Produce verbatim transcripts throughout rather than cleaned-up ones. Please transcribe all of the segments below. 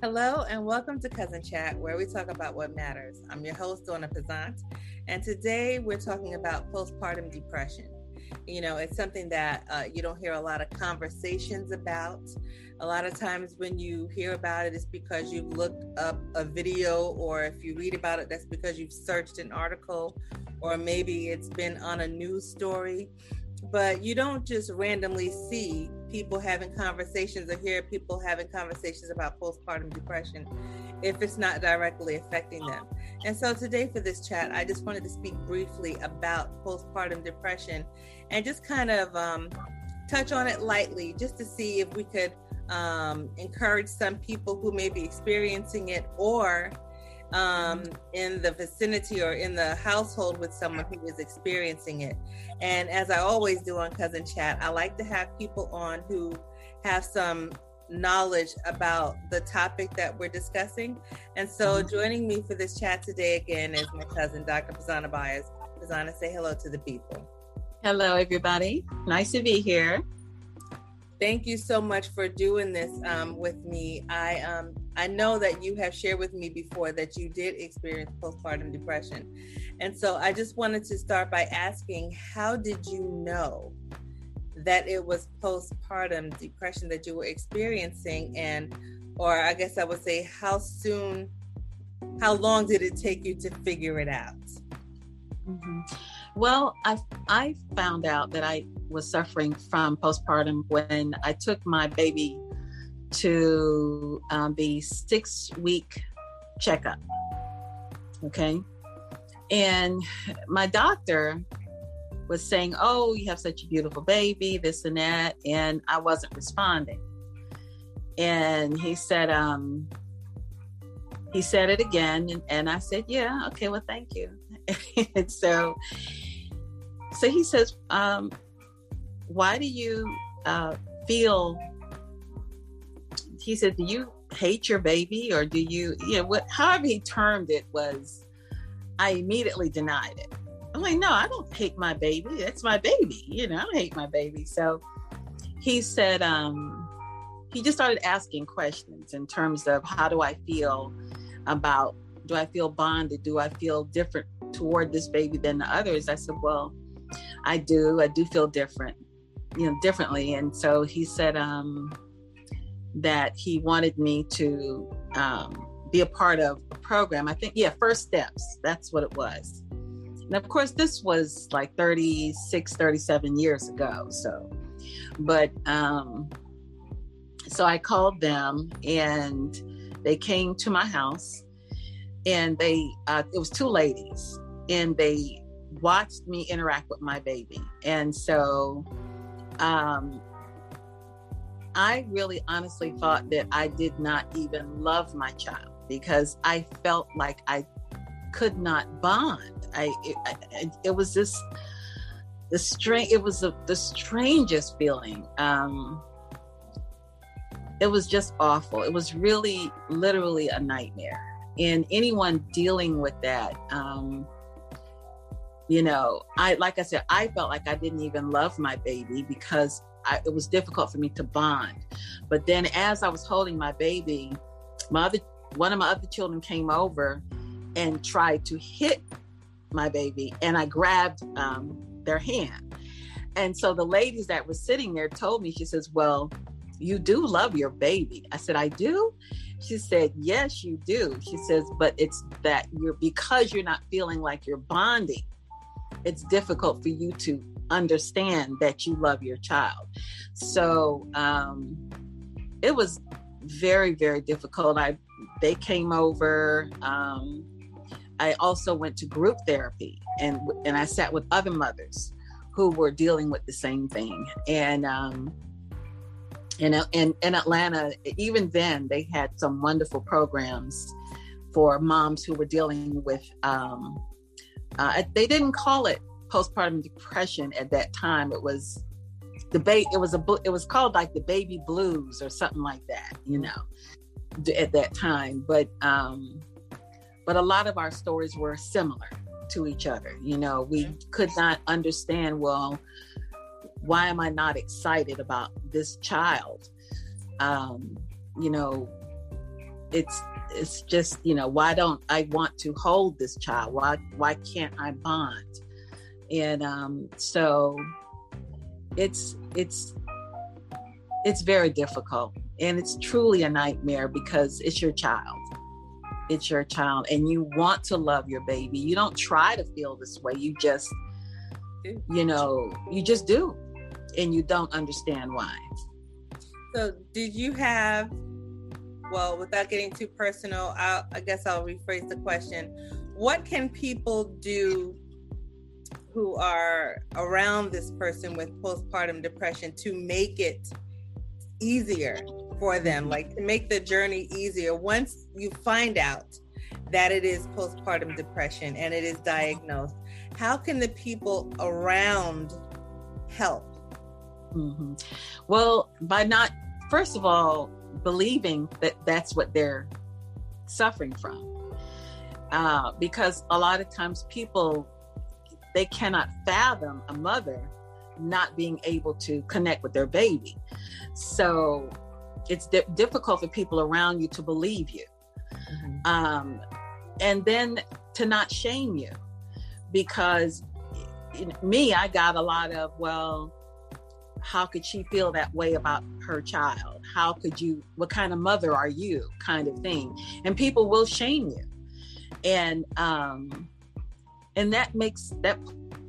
Hello and welcome to Cousin Chat, where we talk about what matters. I'm your host, Donna Pizant, and today we're talking about postpartum depression. You know, it's something that uh, you don't hear a lot of conversations about. A lot of times when you hear about it, it's because you've looked up a video, or if you read about it, that's because you've searched an article, or maybe it's been on a news story. But you don't just randomly see people having conversations or hear people having conversations about postpartum depression if it's not directly affecting them. And so today for this chat, I just wanted to speak briefly about postpartum depression and just kind of um, touch on it lightly, just to see if we could um, encourage some people who may be experiencing it, or um, in the vicinity or in the household with someone who is experiencing it. And as I always do on Cousin Chat, I like to have people on who have some knowledge about the topic that we're discussing. And so joining me for this chat today again is my cousin, Doctor Pizana Baez. Pizana, say hello to the people. Hello, everybody. Nice to be here. Thank you so much for doing this um, with me. I um, I know that you have shared with me before that you did experience postpartum depression. And so I just wanted to start by asking, how did you know that it was postpartum depression that you were experiencing? And, or I guess I would say, how soon, how long did it take you to figure it out? Mm-hmm. Well, I, I found out that I was suffering from postpartum when I took my baby to um, the six week checkup. Okay. And my doctor was saying, oh, you have such a beautiful baby, this and that. And I wasn't responding. And he said, um, he said it again. And, and I said, yeah, okay, well, thank you. And so, so he says, um, why do you uh, feel, he said, do you hate your baby, or do you, you know, what, however he termed it was, I immediately denied it. I'm like, no, I don't hate my baby. That's my baby. You know, I don't hate my baby. So he said, um, he just started asking questions in terms of, how do I feel about, do I feel bonded? Do I feel different toward this baby than the others? I said, well, I do. I do feel different, you know, differently. And so he said um, that he wanted me to um, be a part of a program. I think, yeah, First Steps. That's what it was. And of course, this was like thirty-six, thirty-seven years ago. So, but, um, so I called them and they came to my house, and they, uh, it was two ladies, and they watched me interact with my baby. And so, um, I really honestly thought that I did not even love my child, because I felt like I could not bond. I it, I, it was just the strange, it was a, the strangest feeling. Um, it was just awful. It was really, literally a nightmare. And anyone dealing with that, um, you know, I, like I said, I felt like I didn't even love my baby, because I, it was difficult for me to bond. But then as I was holding my baby, my other, one of my other children came over and tried to hit my baby, and I grabbed um, their hand. And so the ladies that were sitting there told me, she says, well, you do love your baby. I said, I do? She said, yes, you do. She says, but it's that you're, because you're not feeling like you're bonding, it's difficult for you to understand that you love your child. So um, it was very, very difficult. I, they came over. Um, I also went to group therapy, and and I sat with other mothers who were dealing with the same thing. And um, in, in, in Atlanta, even then, they had some wonderful programs for moms who were dealing with, um, uh, they didn't call it postpartum depression at that time. It was the ba- It was a bu- It was called like the baby blues or something like that, you know, at that time. But um, but a lot of our stories were similar to each other. You know, we could not understand, well, why am I not excited about this child? um, you know, it's it's just, you know, why don't I want to hold this child? Why why can't I bond? And um, so it's it's it's very difficult, and it's truly a nightmare because it's your child. It's your child, and you want to love your baby. You don't try to feel this way. You just, you know, you just do, and you don't understand why. So did you have, well, without getting too personal, I'll, I guess I'll rephrase the question. What can people do who are around this person with postpartum depression to make it easier for them, like to make the journey easier once you find out that it is postpartum depression and it is diagnosed? How can the people around help? Mm-hmm. Well, by not, first of all, believing that that's what they're suffering from, uh, because a lot of times people, they cannot fathom a mother not being able to connect with their baby. So it's di- difficult for people around you to believe you. Mm-hmm. Um, and then to not shame you, because in me, I got a lot of, well, how could she feel that way about her child? How could you, what kind of mother are you, kind of thing? And people will shame you. And, um, and that makes, that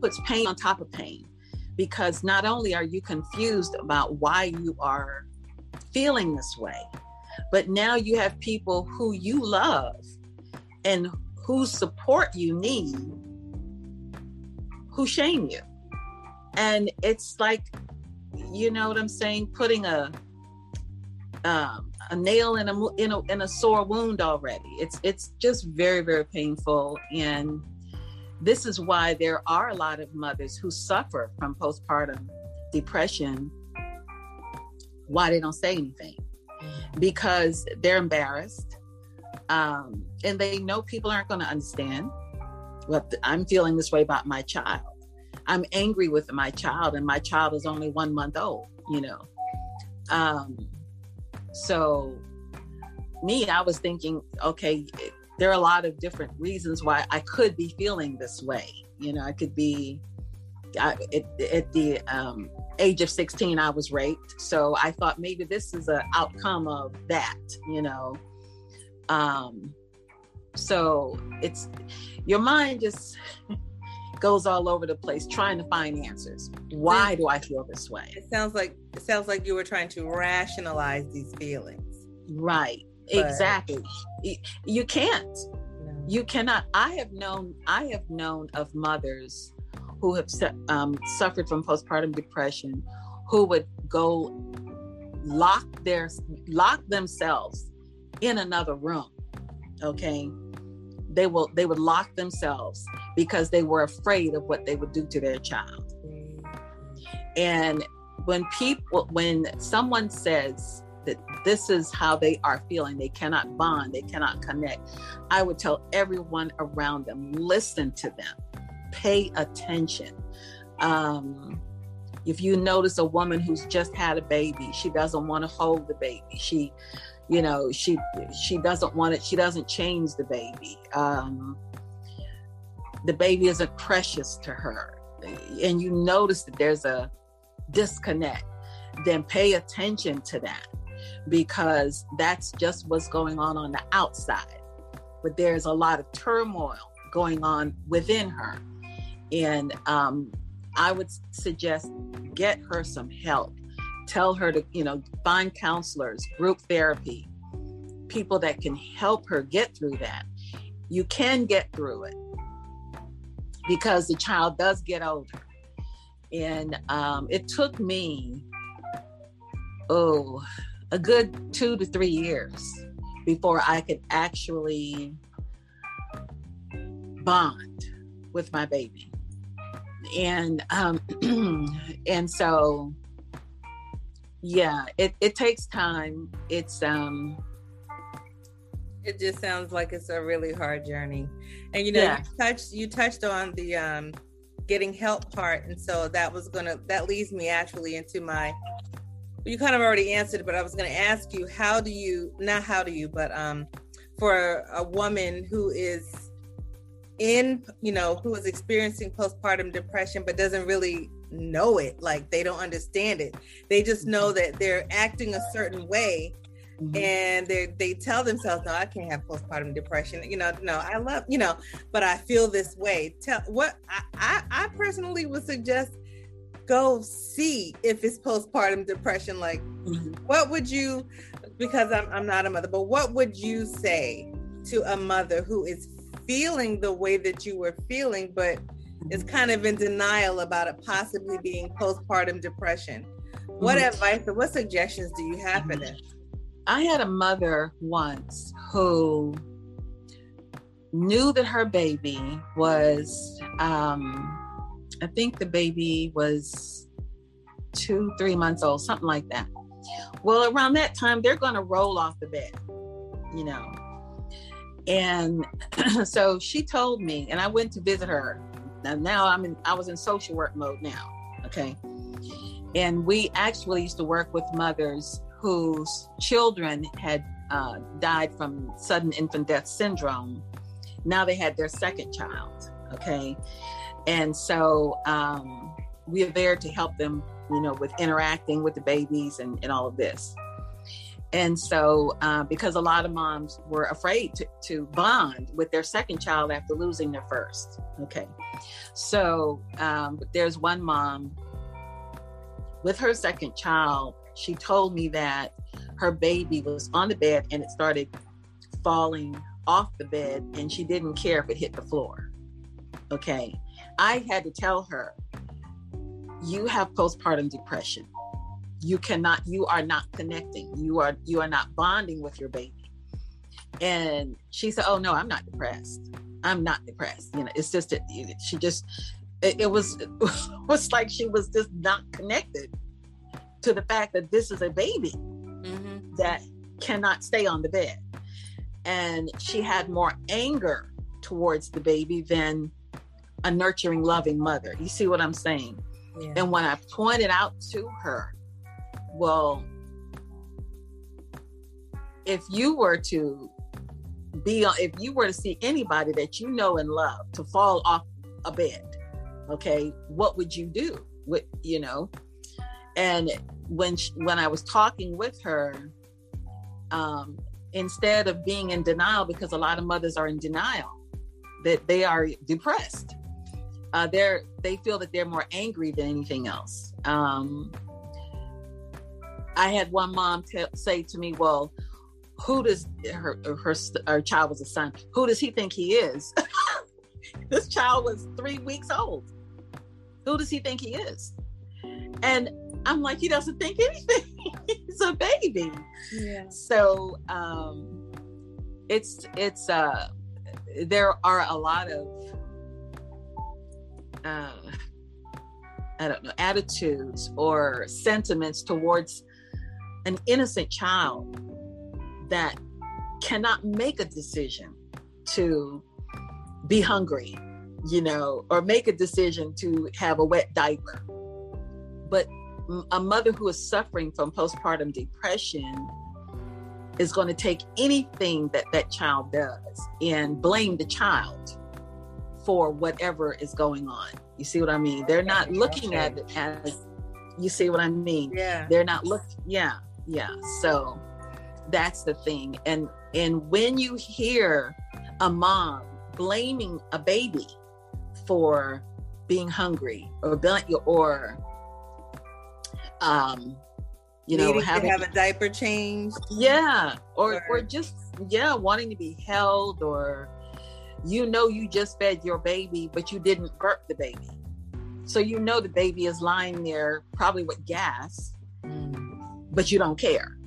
puts pain on top of pain, because not only are you confused about why you are feeling this way, but now you have people who you love and whose support you need who shame you. And it's like, you know what I'm saying, putting a um, a nail in a, in a in a sore wound already. It's it's just very, very painful. And this is why there are a lot of mothers who suffer from postpartum depression, why they don't say anything, because they're embarrassed, um, and they know people aren't going to understand. Well, I'm feeling this way about my child. I'm angry with my child, and my child is only one month old, you know. Um, so me, I was thinking, okay, there are a lot of different reasons why I could be feeling this way. You know, I could be, I, at, at the um, age of sixteen, I was raped. So I thought maybe this is an outcome of that, you know. Um, so it's, your mind just goes all over the place trying to find answers. Why do I feel this way? It sounds like, it sounds like you were trying to rationalize these feelings. Right. But exactly. You can't. No. You cannot. I have known, I have known of mothers who have um, suffered from postpartum depression who would go lock their, lock themselves in another room. Okay. They will, they would lock themselves because they were afraid of what they would do to their child. And when people, when someone says that this is how they are feeling, they cannot bond, they cannot connect, I would tell everyone around them, listen to them, pay attention. Um, if you notice a woman who's just had a baby, she doesn't want to hold the baby. She, you know, she, she doesn't want it. She doesn't change the baby. Um, the baby isn't precious to her. And you notice that there's a disconnect, then pay attention to that, because that's just what's going on on the outside, but there's a lot of turmoil going on within her. And um, I would suggest get her some help. Tell her to, you know, find counselors, group therapy, people that can help her get through that. You can get through it, because the child does get older. And um, it took me, oh, a good two to three years before I could actually bond with my baby. And um, and so, yeah, it, it takes time. It's um, it just sounds like it's a really hard journey. And you know, yeah. you touched you touched on the um, getting help part, and so that was gonna that leads me actually into my you kind of already answered it, but I was going to ask you, how do you, not how do you, but um, for a woman who is in, you know, who is experiencing postpartum depression, but doesn't really know it, like they don't understand it. They just know that they're acting a certain way, mm-hmm. and they they tell themselves, no, I can't have postpartum depression. You know, no, I love, you know, but I feel this way. Tell what I, I, I personally would suggest, go see if it's postpartum depression. Like, mm-hmm. what would you, because I'm, I'm not a mother, but what would you say to a mother who is feeling the way that you were feeling, but is kind of in denial about it possibly being postpartum depression? What mm-hmm. advice or what suggestions do you have for this? I had a mother once who knew that her baby was, um, I think the baby was two, three months old, something like that. Well, around that time, they're going to roll off the bed, you know. And so she told me, and I went to visit her. Now, now I'm in, I was in social work mode now, okay? And we actually used to work with mothers whose children had uh, died from sudden infant death syndrome. Now they had their second child, okay? And so um, we are there to help them, you know, with interacting with the babies and, and all of this. And so, uh, because a lot of moms were afraid to, to bond with their second child after losing their first. Okay. So, um, but there's one mom with her second child. She told me that her baby was on the bed and it started falling off the bed and she didn't care if it hit the floor. Okay. I had to tell her, you have postpartum depression. You cannot, you are not connecting. You are, you are not bonding with your baby. And she said, oh no, I'm not depressed. I'm not depressed. You know, it's just that she just, it, it was, it was like she was just not connected to the fact that this is a baby mm-hmm. that cannot stay on the bed. And she had more anger towards the baby than a nurturing, loving mother. You see what I'm saying? Yeah. And when I pointed out to her, well, if you were to be, if you were to see anybody that you know and love to fall off a bed, okay, what would you do? What, you know? And when she, when I was talking with her, um, instead of being in denial, because a lot of mothers are in denial that they are depressed, uh, they're they feel that they're more angry than anything else. Um, I had one mom t- say to me, well, who does her, her, her child was a son. Who does he think he is? This child was three weeks old. Who does he think he is? And I'm like, he doesn't think anything. He's a baby. Yeah. So um, it's, it's, uh, there are a lot of, uh, I don't know, attitudes or sentiments towards an innocent child that cannot make a decision to be hungry, you know, or make a decision to have a wet diaper. But a mother who is suffering from postpartum depression is going to take anything that that child does and blame the child for whatever is going on. You see what I mean? They're not looking at it as, you see what I mean? Yeah. They're not look. Yeah. Yeah. So that's the thing. And, and when you hear a mom blaming a baby for being hungry or, or, um, you know, having to have a diaper changed. Yeah. Or, or, or just, yeah. wanting to be held, or, you know, you just fed your baby, but you didn't burp the baby. So you know the baby is lying there probably with gas, mm. but you don't care.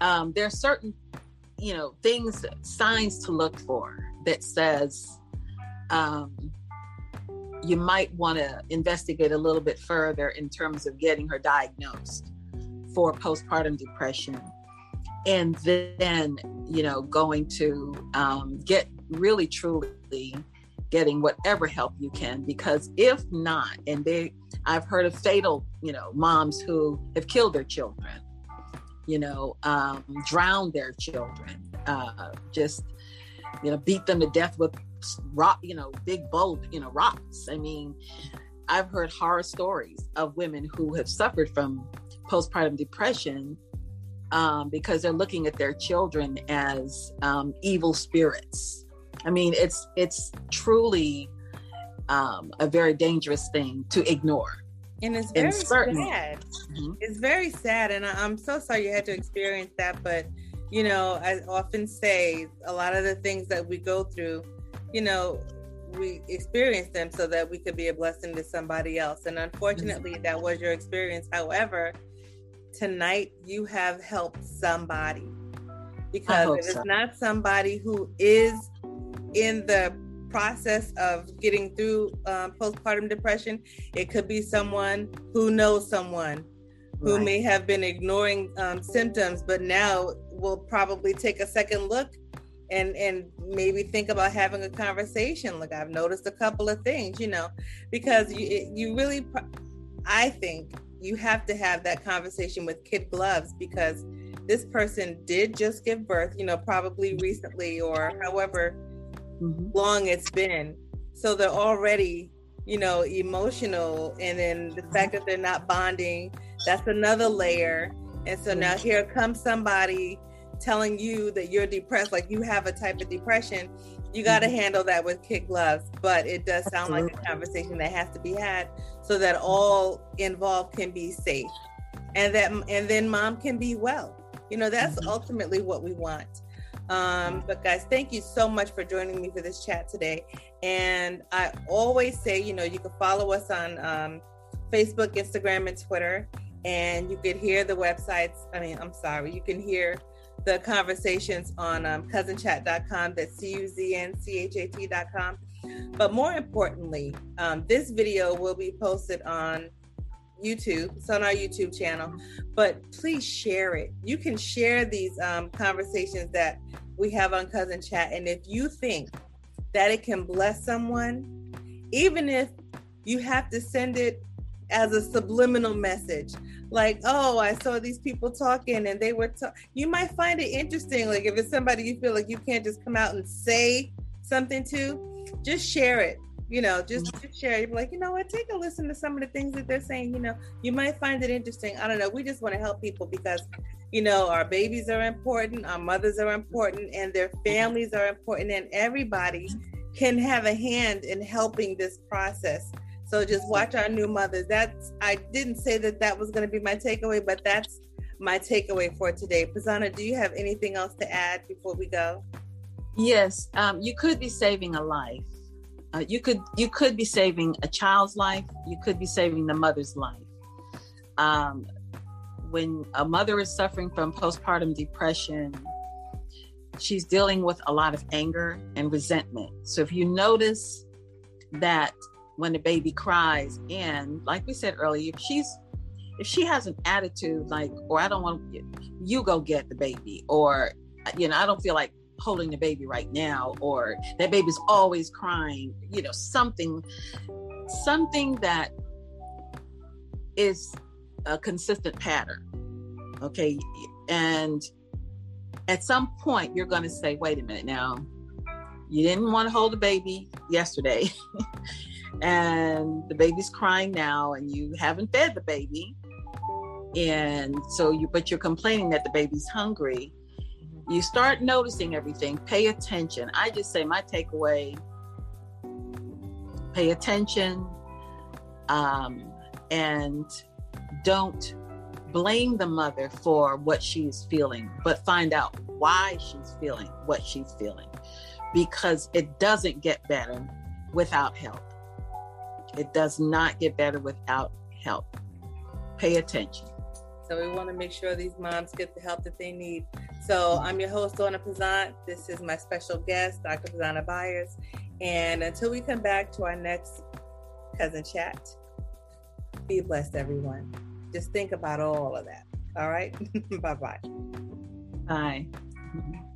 Um, there are certain, you know, things, signs to look for that says um, you might want to investigate a little bit further in terms of getting her diagnosed for postpartum depression. And then, you know, going to um, get really truly getting whatever help you can, because if not, and they, I've heard of fatal, you know, moms who have killed their children, you know, um, drowned their children, uh, just, you know, beat them to death with rock, you know, big bold, you know, rocks. I mean, I've heard horror stories of women who have suffered from postpartum depression um, because they're looking at their children as um, evil spirits. I mean, it's it's truly um, a very dangerous thing to ignore. And it's very sad. Mm-hmm. It's very sad. And I, I'm so sorry you had to experience that. But, you know, I often say a lot of the things that we go through, you know, we experience them so that we could be a blessing to somebody else. And unfortunately, that was your experience. However, tonight you have helped somebody, because if it's so. not somebody who is in the process of getting through um, postpartum depression, it could be someone who knows someone who right. may have been ignoring um, symptoms, but now will probably take a second look and and maybe think about having a conversation. Look, I've noticed a couple of things, you know, because you, you really, I think you have to have that conversation with kid gloves, because this person did just give birth, you know, probably recently or however mm-hmm. long it's been. So they're already, you know, emotional. And then the fact that they're not bonding, that's another layer. And so now here comes somebody telling you that you're depressed, like you have a type of depression. You got to mm-hmm. handle that with kid gloves. But it does sound Absolutely. like a conversation that has to be had so that all involved can be safe, and that and then mom can be well. You know, that's mm-hmm. ultimately what we want. Um, but guys, thank you so much for joining me for this chat today. And I always say, you know, you can follow us on um, Facebook, Instagram, and Twitter, and you can hear the websites. I mean, I'm sorry, you can hear the conversations on um, cousin chat dot com, that's C U Z N C H A T dot com. But more importantly, um, this video will be posted on YouTube. It's on our YouTube channel, but please share it. You can share these um, conversations that we have on Cousin Chat. And if you think that it can bless someone, even if you have to send it as a subliminal message, like, oh, I saw these people talking and they were talking. You might find it interesting. Like if it's somebody you feel like you can't just come out and say something to, just share it. You know, just, just share. You're like, you know what? Take a listen to some of the things that they're saying. You know, you might find it interesting. I don't know. We just want to help people because, you know, our babies are important, our mothers are important, and their families are important, and everybody can have a hand in helping this process. So just watch our new mothers. That's, I didn't say that that was going to be my takeaway, but that's my takeaway for today. Pizana, do you have anything else to add before we go? Yes. Um, you could be saving a life. Uh, you could you could be saving a child's life. You could be saving the mother's life. Um, when a mother is suffering from postpartum depression, she's dealing with a lot of anger and resentment. So if you notice that when the baby cries, and like we said earlier, if she's if she has an attitude like, or I don't want you go get the baby, or you know I don't feel like holding the baby right now, or that baby's always crying, you know, something, something that is a consistent pattern. Okay. And at some point you're going to say, wait a minute now, you didn't want to hold the baby yesterday and the baby's crying now and you haven't fed the baby. And so you, but you're complaining that the baby's hungry. You start noticing everything. Pay attention. I just say my takeaway, pay attention, um, and don't blame the mother for what she's feeling, but find out why she's feeling what she's feeling, because it doesn't get better without help. It does not get better without help. Pay attention. So we want to make sure these moms get the help that they need. So I'm your host, Donna Pizant. This is my special guest, Doctor Pizana Baez. And until we come back to our next Cousin Chat, be blessed, everyone. Just think about all of that. All right? Bye-bye. Bye.